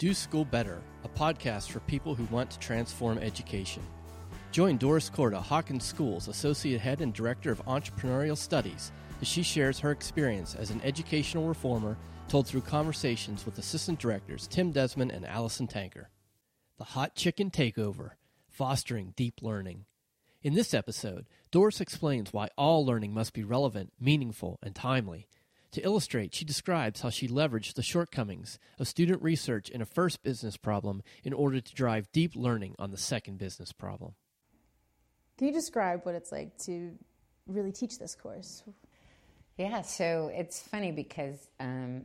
Do School Better, a podcast for people who want to transform education. Join Doris Korda, Hawkins Schools Associate Head and Director of Entrepreneurial Studies, as she shares her experience as an educational reformer told through conversations with Assistant Directors Tim Desmond and Allison Tanker. The Hot Chicken Takeover, Fostering Deep Learning. In this episode, Doris explains why all learning must be relevant, meaningful, and timely. To illustrate, she describes how she leveraged the shortcomings of student research in a first business problem in order to drive deep learning on the second business problem. Can you describe what it's like to really teach this course? Yeah, so it's funny because, I've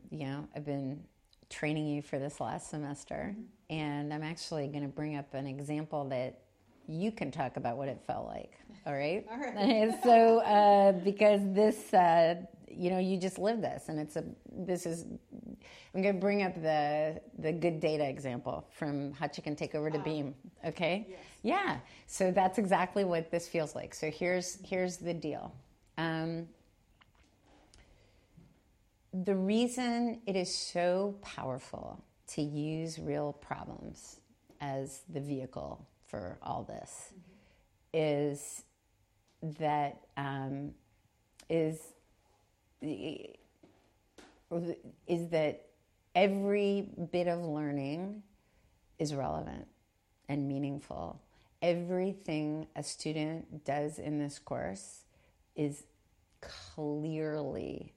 been training you for this last semester, mm-hmm. and I'm actually going to bring up an example that you can talk about what it felt like, all right? All right. So, because this, you just live this, and I'm going to bring up the good data example from Hot Chicken Takeover to Beam, okay? Yes. Yeah, so that's exactly what this feels like. So here's the deal. The reason it is so powerful to use real problems as the vehicle for all this is that that every bit of learning is relevant and meaningful. Everything a student does in this course is clearly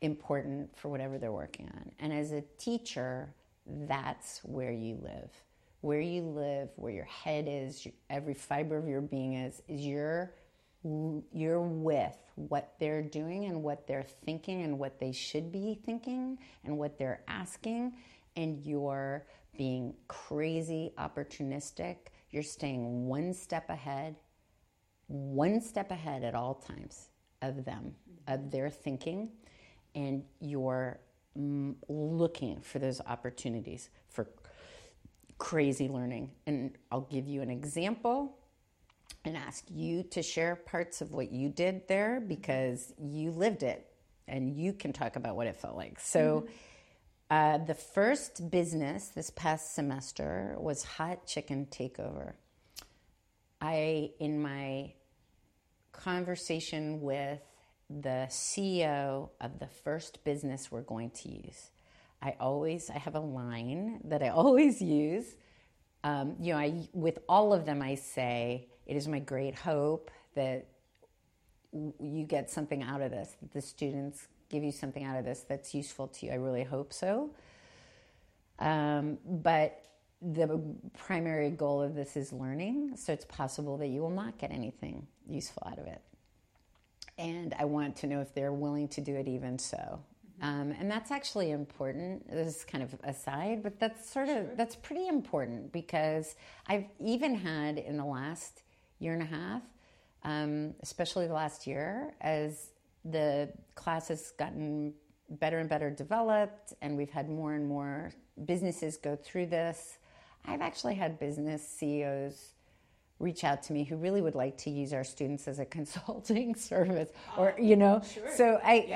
important for whatever they're working on. And as a teacher, that's where you live. Where you live, where your head is, every fiber of your being is you're with what they're doing and what they're thinking and what they should be thinking and what they're asking, and you're being crazy opportunistic. You're staying one step ahead at all times of them, of their thinking, and you're looking for those opportunities for crazy learning. And I'll give you an example and ask you to share parts of what you did there because you lived it and you can talk about what it felt like. So the first business this past semester was Hot Chicken Takeover. In my conversation with the CEO of the first business we're going to use, I have a line that I always use. With all of them, I say, it is my great hope that you get something out of this, that the students give you something out of this that's useful to you. I really hope so. But the primary goal of this is learning, so it's possible that you will not get anything useful out of it. And I want to know if they're willing to do it even so. And that's actually important. This is kind of aside, but that's pretty important because I've even had in the last year and a half, especially the last year, as the class has gotten better and better developed and we've had more and more businesses go through this, I've actually had business CEOs reach out to me who really would like to use our students as a consulting service or, sure. So Right.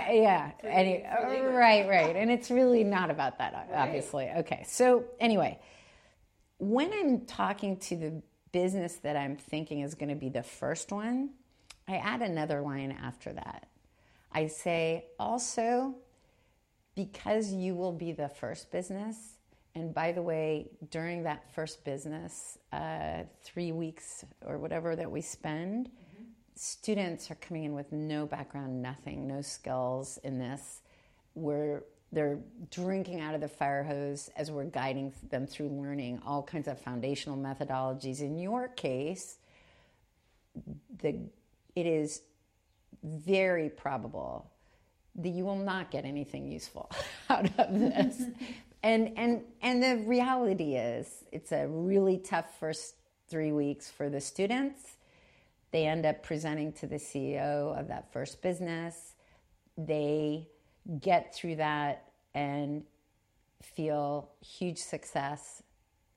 And it's really not about that, obviously. Right. Okay. So anyway, when I'm talking to the business that I'm thinking is going to be the first one, I add another line after that. I say also, because you will be the first business. And by the way, during that first business, 3 weeks or whatever that we spend, students are coming in with no background, nothing, no skills in this. They're drinking out of the fire hose as we're guiding them through learning all kinds of foundational methodologies. In your case, it is very probable that you will not get anything useful out of this. And the reality is, it's a really tough first 3 weeks for the students. They end up presenting to the CEO of that first business. They get through that and feel huge success,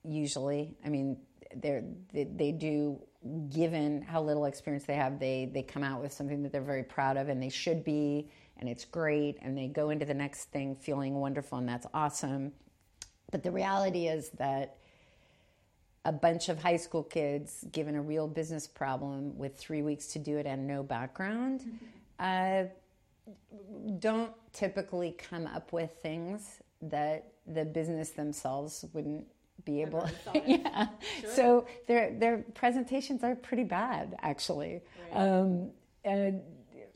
usually. I mean, they do, given how little experience they have, they come out with something that they're very proud of and they should be. And it's great, and they go into the next thing feeling wonderful, and that's awesome. But the reality is that a bunch of high school kids given a real business problem with 3 weeks to do it and no background don't typically come up with things that the business themselves wouldn't be able to. Yeah. Sure. So their presentations are pretty bad, actually. Right. And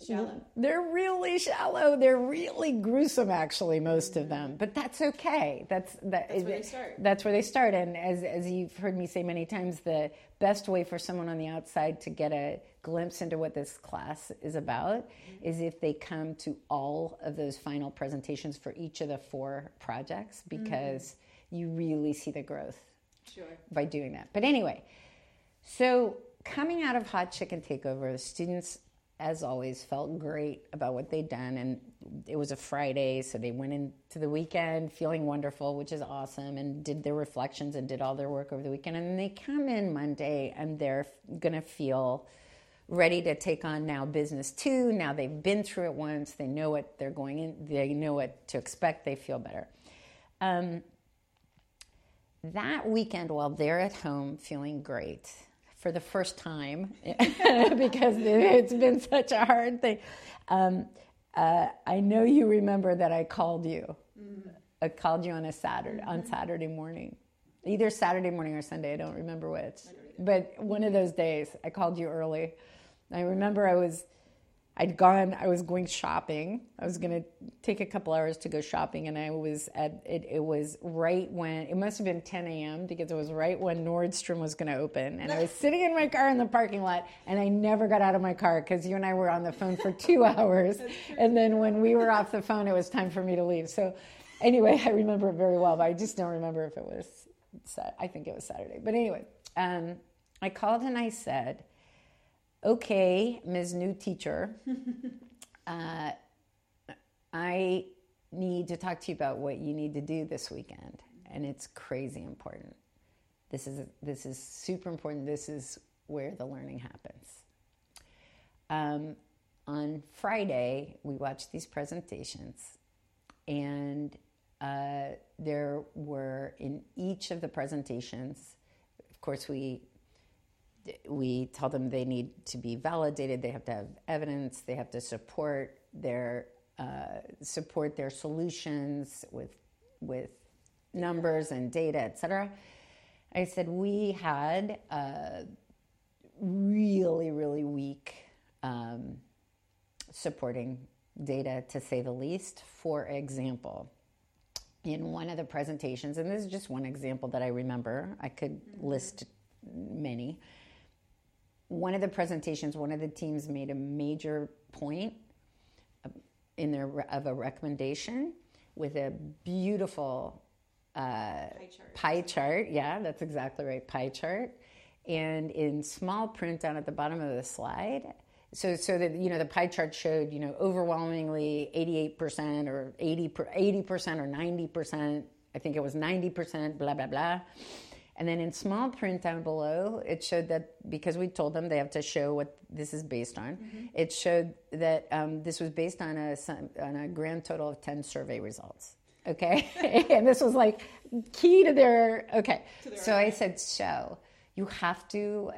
shallow. They're really shallow. They're really gruesome, actually, most of them. But that's okay. That's where they start. That's where they start. And as you've heard me say many times, the best way for someone on the outside to get a glimpse into what this class is about is if they come to all of those final presentations for each of the 4 projects, because you really see the growth by doing that. But anyway, so coming out of Hot Chicken Takeover, the students, as always, felt great about what they'd done. And it was a Friday, so they went into the weekend feeling wonderful, which is awesome, and did their reflections and did all their work over the weekend. And then they come in Monday, and they're going to feel ready to take on now business too. Now they've been through it once. They know what they're going in. They know what to expect. They feel better. That weekend, while they're at home feeling great, for the first time, because it's been such a hard thing. I know you remember that I called you. I called you on a Saturday, on Saturday morning, either Saturday morning or Sunday. I don't remember which, but one of those days I called you early. I remember I was going shopping. I was going to take a couple hours to go shopping, and I was at it. It was right when it must have been 10 a.m. because it was right when Nordstrom was going to open. And I was sitting in my car in the parking lot, and I never got out of my car because you and I were on the phone for 2 hours. And then when we were off the phone, it was time for me to leave. So, anyway, I remember it very well, but I just don't remember if it was. I think it was Saturday, but anyway, I called and I said, "Okay, Ms. New Teacher, I need to talk to you about what you need to do this weekend, and it's crazy important. This is super important. This is where the learning happens. On Friday, we watched these presentations, and there were in each of the presentations, of course, we tell them they need to be validated. They have to have evidence. They have to support their solutions with numbers and data, etc. I said we had really, really weak supporting data, to say the least. For example, in one of the presentations, and this is just one example that I remember. I could list many. One of the presentations, one of the teams made a major point of a recommendation with a beautiful pie chart. Yeah, that's exactly right, pie chart. And in small print down at the bottom of the slide, so that, you know, the pie chart showed, you know, overwhelmingly 88% or 80% or 90%. I think it was 90%. Blah blah blah. And then in small print down below, it showed that, because we told them they have to show what this is based on, it showed that this was based on a grand total of 10 survey results. Okay? And this was like key to their, okay. To their I said, so you have to,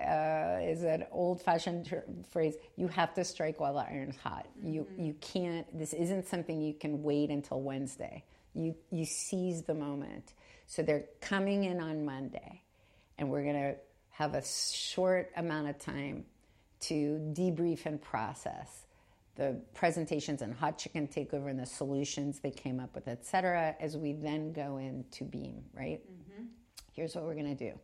is an old-fashioned phrase, you have to strike while the iron's hot. You can't, this isn't something you can wait until Wednesday. You seize the moment. So they're coming in on Monday, and we're going to have a short amount of time to debrief and process the presentations and Hot Chicken Takeover and the solutions they came up with, et cetera, as we then go into Beam, right? Here's what we're going to do.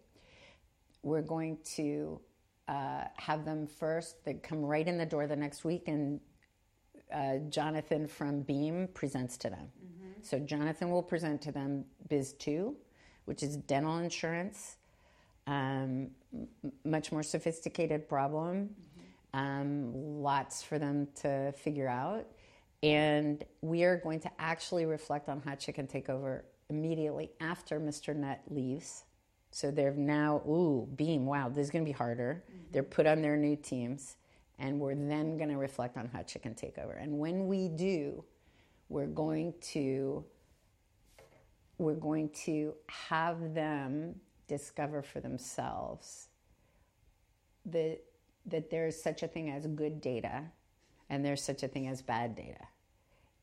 We're going to have them first. They come right in the door the next week, and Jonathan from Beam presents to them. So Jonathan will present to them Biz 2, which is dental insurance, much more sophisticated problem, lots for them to figure out. And we are going to actually reflect on Hot Chicken Takeover immediately after Mr. Nutt leaves. So they're now, Beam, wow, this is going to be harder. They're put on their new teams, and we're then going to reflect on Hot Chicken Takeover. And when we do, we're going to we're going to have them discover for themselves that there's such a thing as good data and there's such a thing as bad data.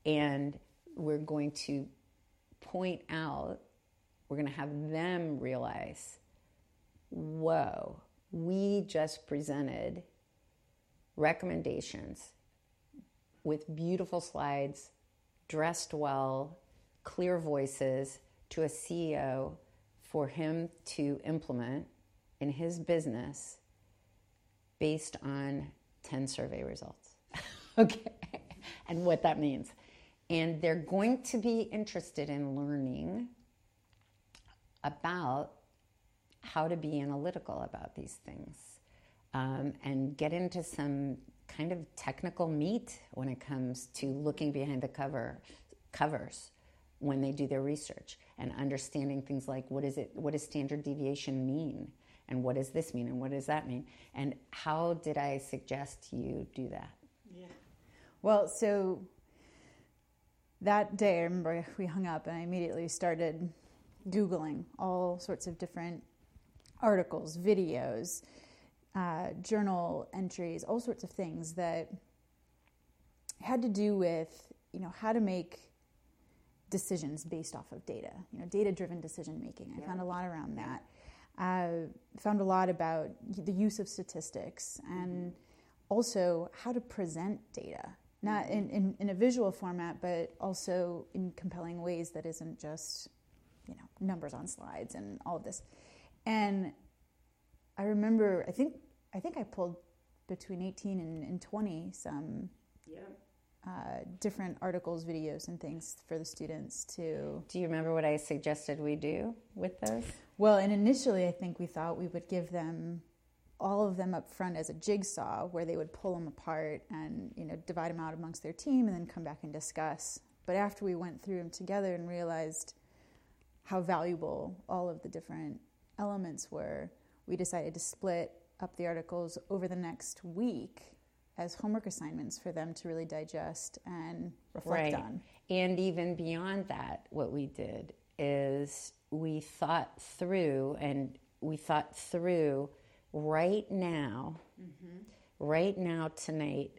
And we're going to point out, we're going to have them realize, whoa, we just presented recommendations with beautiful slides, dressed well, clear voices to a CEO for him to implement in his business based on 10 survey results. Okay, and what that means. And they're going to be interested in learning about how to be analytical about these things, and get into some kind of technical meat when it comes to looking behind the covers when they do their research, and understanding things like what does standard deviation mean, and what does this mean, and what does that mean, and how did I suggest you do that? Yeah. Well, so that day, I remember we hung up and I immediately started Googling all sorts of different articles, videos, journal entries, all sorts of things that had to do with, you know, how to make decisions based off of data, you know, data-driven decision-making. I found a lot around that. Found a lot about the use of statistics and also how to present data. Not in a visual format, but also in compelling ways that isn't just, you know, numbers on slides and all of this. And I remember, I think I pulled between 18 and 20 some different articles, videos, and things for the students to... Do you remember what I suggested we do with those? Well, and initially I think we thought we would give them all of them up front as a jigsaw, where they would pull them apart and, you know, divide them out amongst their team and then come back and discuss. But after we went through them together and realized how valuable all of the different elements were, we decided to split up the articles over the next week as homework assignments for them to really digest and reflect on. And even beyond that, what we did is we thought through right now, tonight,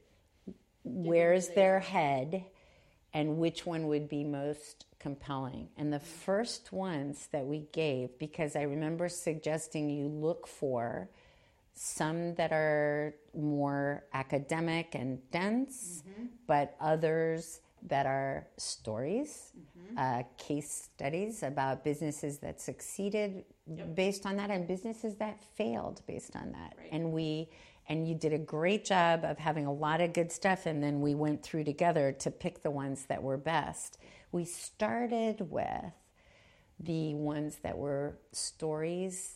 where's their head and which one would be most compelling. And the first ones that we gave, because I remember suggesting you look for some that are more academic and dense, but others that are stories, case studies about businesses that succeeded based on that, and businesses that failed based on that. And you did a great job of having a lot of good stuff, and then we went through together to pick the ones that were best. We started with the ones that were stories,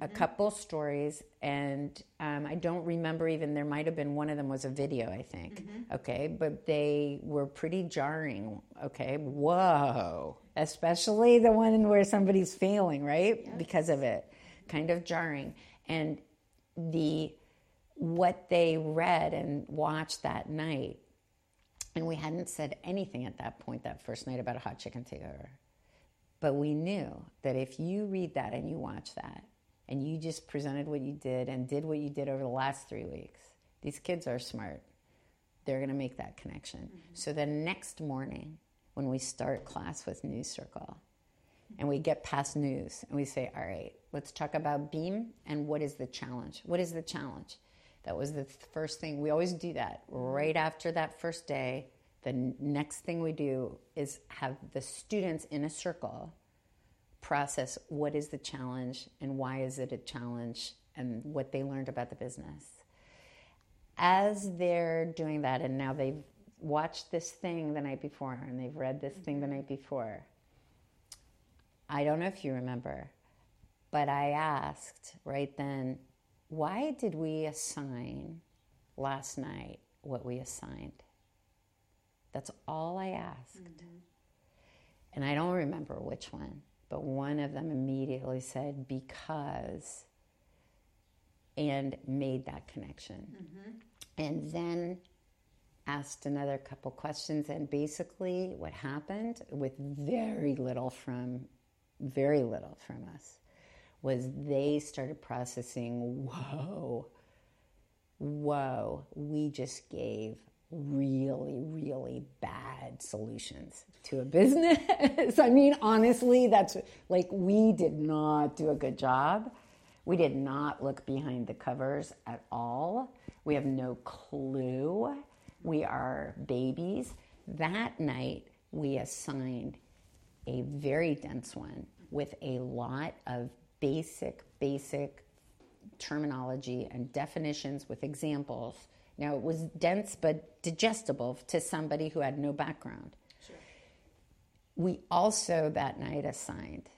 a couple stories, and I don't remember even, there might have been one of them was a video, I think, okay, but they were pretty jarring, okay, whoa, especially the one where somebody's failing, right, because of it, kind of jarring, and what they read and watched that night, and we hadn't said anything at that point, that first night, about a hot chicken takeover, but we knew that if you read that and you watch that, and you just presented what you did and did what you did over the last 3 weeks. These kids are smart. They're going to make that connection. So the next morning, when we start class with News Circle, and we get past news, and we say, all right, let's talk about Beam and what is the challenge? What is the challenge? That was the first thing. We always do that. Right after that first day, the next thing we do is have the students in a circle process what is the challenge and why is it a challenge and what they learned about the business. As they're doing that, and now they've watched this thing the night before and they've read this thing the night before, I don't know if you remember, but I asked right then, why did we assign last night what we assigned? That's all I asked. And I don't remember which one. But one of them immediately said, because, and made that connection. And then asked another couple questions, and basically what happened with very little from us was they started processing, whoa, we just gave really, really bad solutions to a business. I mean, honestly, that's like, we did not do a good job. We did not look behind the covers at all. We have no clue. We are babies. That night, we assigned a very dense one with a lot of basic terminology and definitions with examples. Now, it was dense but digestible to somebody who had no background. Sure. We also that night assigned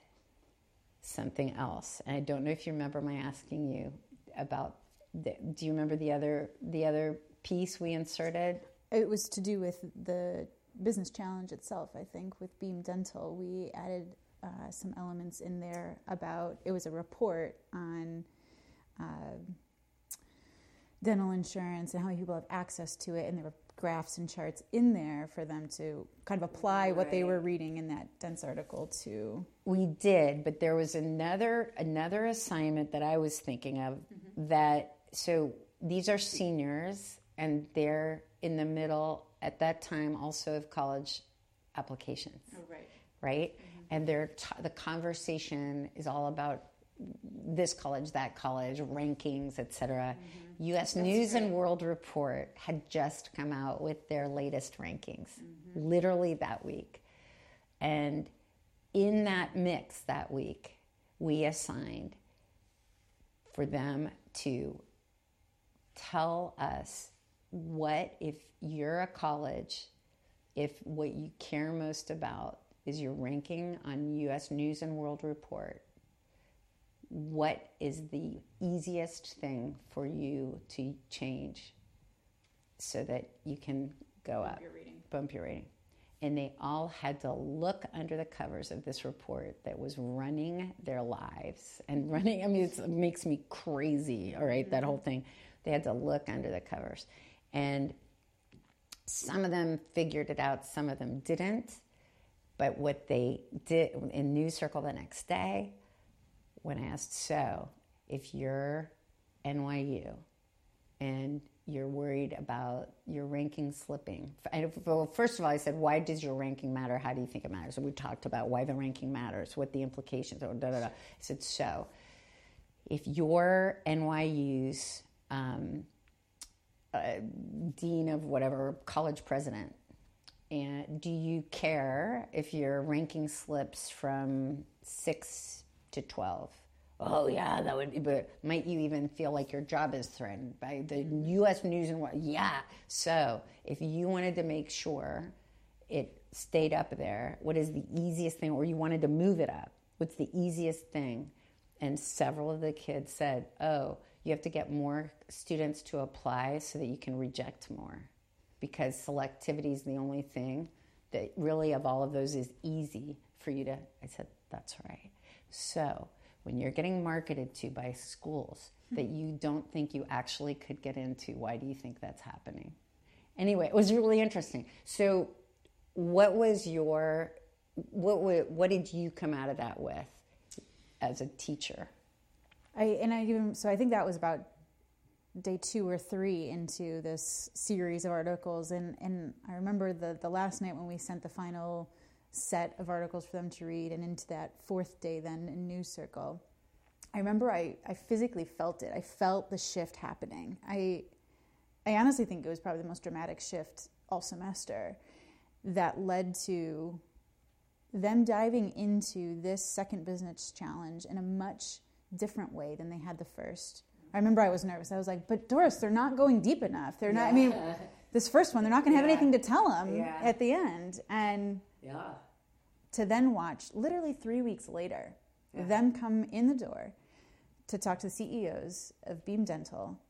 something else. And I don't know if you remember my asking you about, do you remember the other piece we inserted? It was to do with the business challenge itself, I think, with Beam Dental. We added some elements in there about, it was a report on dental insurance and how many people have access to it, and there were graphs and charts in there for them to kind of apply what they were reading in that dense article to. We did, but there was another assignment that I was thinking of, mm-hmm. that, so these are seniors and they're in the middle at that time also of college applications. Oh, right? Mm-hmm. And the conversation is all about this college, that college, rankings, etc. Mm-hmm. U.S. That's News great. And World Report had just come out with their latest rankings, mm-hmm. literally that week. And in that mix that week, we assigned for them to tell us what, if you're a college, if what you care most about is your ranking on U.S. News and World Report, what is the easiest thing for you to change so that you can go up, bump your rating? And they all had to look under the covers of this report that was running their lives and running. I mean, it makes me crazy. All right. Mm-hmm. That whole thing, they had to look under the covers, and some of them figured it out. Some of them didn't, but what they did in News Circle the next day, when I asked, so if you're NYU and you're worried about your ranking slipping, well, first of all, I said, why does your ranking matter? How do you think it matters? And we talked about why the ranking matters, what the implications are, I said, so if your NYU's dean of whatever, college president, and do you care if your ranking slips from 6 to 12. Oh yeah, that would be, but might you even feel like your job is threatened by the U.S. News and World? Yeah. So if you wanted to make sure it stayed up there, what is the easiest thing? Or you wanted to move it up, what's the easiest thing? And several of the kids said, oh, you have to get more students to apply so that you can reject more, because selectivity is the only thing that really of all of those is easy for you to, I said, that's right. So when you're getting marketed to by schools that you don't think you actually could get into, why do you think that's happening? Anyway, it was really interesting. So what did you come out of that with as a teacher? I think that was about day 2 or 3 into this series of articles. And I remember the last night when we sent the final set of articles for them to read, and into that 4th day then in News Circle, I remember I physically felt it. I felt the shift happening. I honestly think it was probably the most dramatic shift all semester that led to them diving into this second business challenge in a much different way than they had the first. I remember I was nervous. I was like, but Doris, they're not going deep enough. They're not, I mean, this first one, they're not going to have anything to tell them at the end. And to then watch, literally 3 weeks later, them come in the door to talk to the CEOs of Beam Dental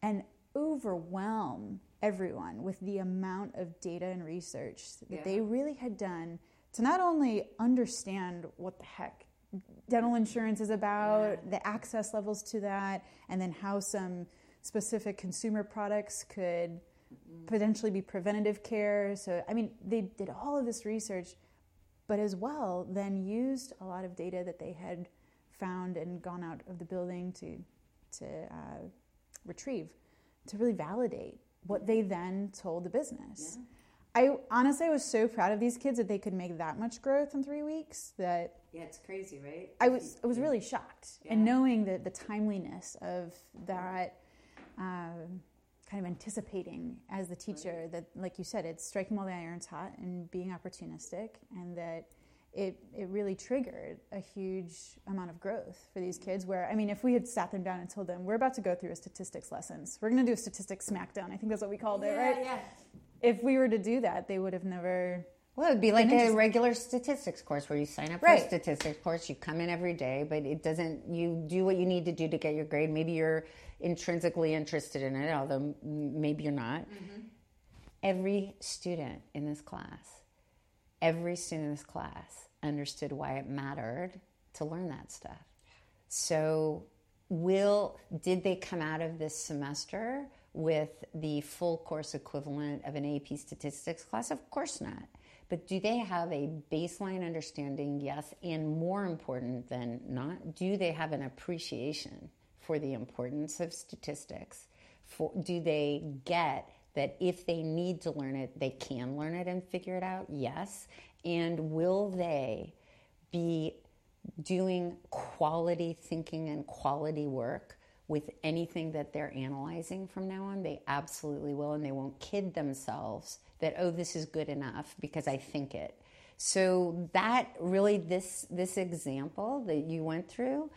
and overwhelm everyone with the amount of data and research that they really had done to not only understand what the heck dental insurance is about, the access levels to that, and then how some specific consumer products could potentially be preventative care. So, I mean, they did all of this research, but as well then used a lot of data that they had found and gone out of the building to retrieve, to really validate what they then told the business. Yeah. I honestly was so proud of these kids that they could make that much growth in 3 weeks. That it's crazy, right? I was really shocked, and knowing the timeliness of that, kind of anticipating as the teacher that, like you said, it's striking while the iron's hot and being opportunistic, and that it really triggered a huge amount of growth for these kids. Where, I mean, if we had sat them down and told them, we're about to go through a statistics lessons, we're going to do a statistics smackdown, I think that's what we called it, right? Yeah. If we were to do that, they would have never... Well, it would be like a regular statistics course where you sign up for a statistics course, you come in every day, but it doesn't... You do what you need to do to get your grade. Maybe you're intrinsically interested in it, although maybe you're not. Mm-hmm. Every student in this class understood why it mattered to learn that stuff. So did they come out of this semester with the full course equivalent of an AP statistics class? Of course not. But do they have a baseline understanding? Yes. And more important than not, do they have an appreciation for the importance of statistics? Do they get that if they need to learn it, they can learn it and figure it out? Yes. And will they be doing quality thinking and quality work with anything that they're analyzing from now on? They absolutely will, and they won't kid themselves that, oh, this is good enough because I think it. So that really, this example that you went through,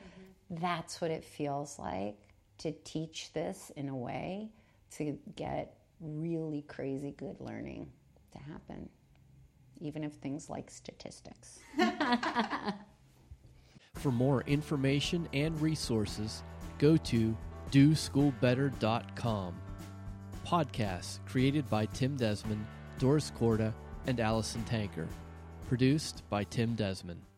that's what it feels like to teach this in a way to get really crazy good learning to happen, even if things like statistics. For more information and resources, go to DoSchoolBetter.com. Podcasts created by Tim Desmond, Doris Korda, and Allison Tanker. Produced by Tim Desmond.